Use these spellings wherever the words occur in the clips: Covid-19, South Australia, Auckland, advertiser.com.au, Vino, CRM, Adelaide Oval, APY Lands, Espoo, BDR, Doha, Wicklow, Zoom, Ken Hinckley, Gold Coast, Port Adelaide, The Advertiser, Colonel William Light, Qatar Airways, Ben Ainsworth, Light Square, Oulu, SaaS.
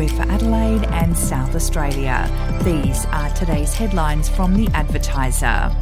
we're for Adelaide and South Australia. These are today's headlines from The Advertiser.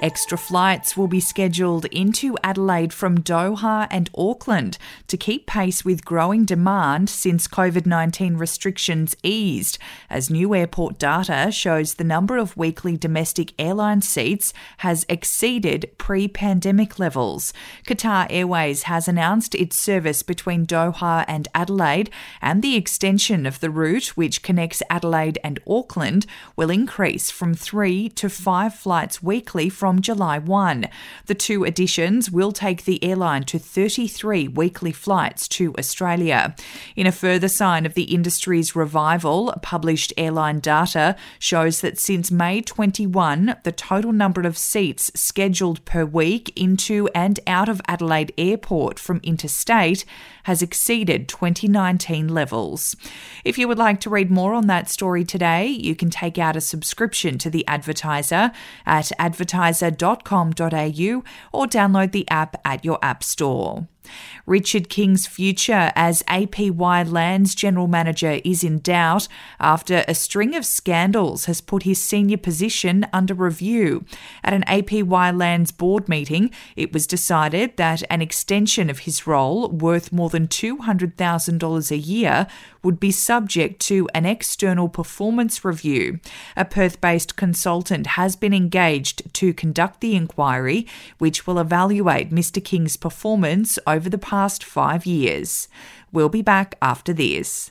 Extra flights will be scheduled into Adelaide from Doha and Auckland to keep pace with growing demand since Covid-19 restrictions eased, as new airport data shows the number of weekly domestic airline seats has exceeded pre-pandemic levels. Qatar Airways has announced its service between Doha and Adelaide, and the extension of the route, which connects Adelaide and Auckland, will increase from 3 to 5 flights weekly from July 1. The two additions will take the airline to 33 weekly flights to Australia. In a further sign of the industry's revival, published airline data shows that since May 21, the total number of seats scheduled per week into and out of Adelaide Airport from interstate has exceeded 2019 levels. If you would like to read more on that story today, you can take out a subscription to The Advertiser at advertiser.com.au or download the app at your app store. Richard King's future as APY Lands General Manager is in doubt after a string of scandals has put his senior position under review. At an APY Lands board meeting, it was decided that an extension of his role, worth more than $200,000 a year, would be subject to an external performance review. A Perth-based consultant has been engaged to conduct the inquiry, which will evaluate Mr. King's performance over the past 5 years. We'll be back after this.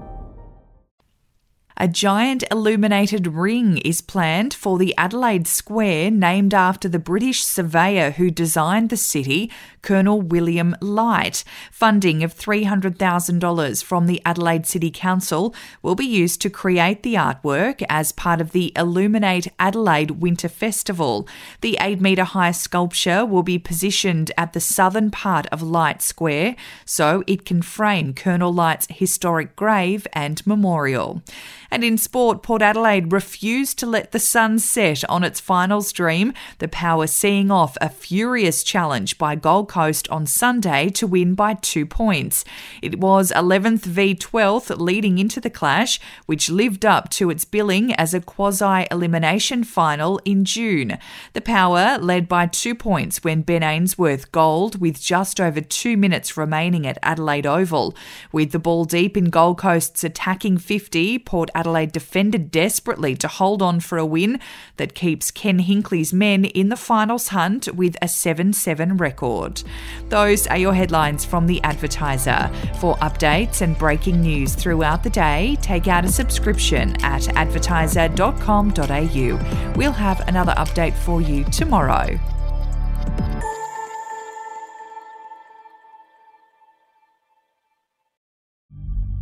A giant illuminated ring is planned for the Adelaide Square, named after the British surveyor who designed the city, Colonel William Light. Funding of $300,000 from the Adelaide City Council will be used to create the artwork as part of the Illuminate Adelaide Winter Festival. The 8-metre-high sculpture will be positioned at the southern part of Light Square so it can frame Colonel Light's historic grave and memorial. And in sport, Port Adelaide refused to let the sun set on its finals dream, the Power seeing off a furious challenge by Gold Coast on Sunday to win by 2 points. It was 11th v 12th leading into the clash, which lived up to its billing as a quasi-elimination final in June. The Power led by 2 points when Ben Ainsworth goaled with just over 2 minutes remaining at Adelaide Oval. With the ball deep in Gold Coast's attacking 50, Port Adelaide defended desperately to hold on for a win that keeps Ken Hinckley's men in the finals hunt with a 7-7 record. Those are your headlines from The Advertiser. For updates and breaking news throughout the day, take out a subscription at advertiser.com.au. We'll have another update for you tomorrow.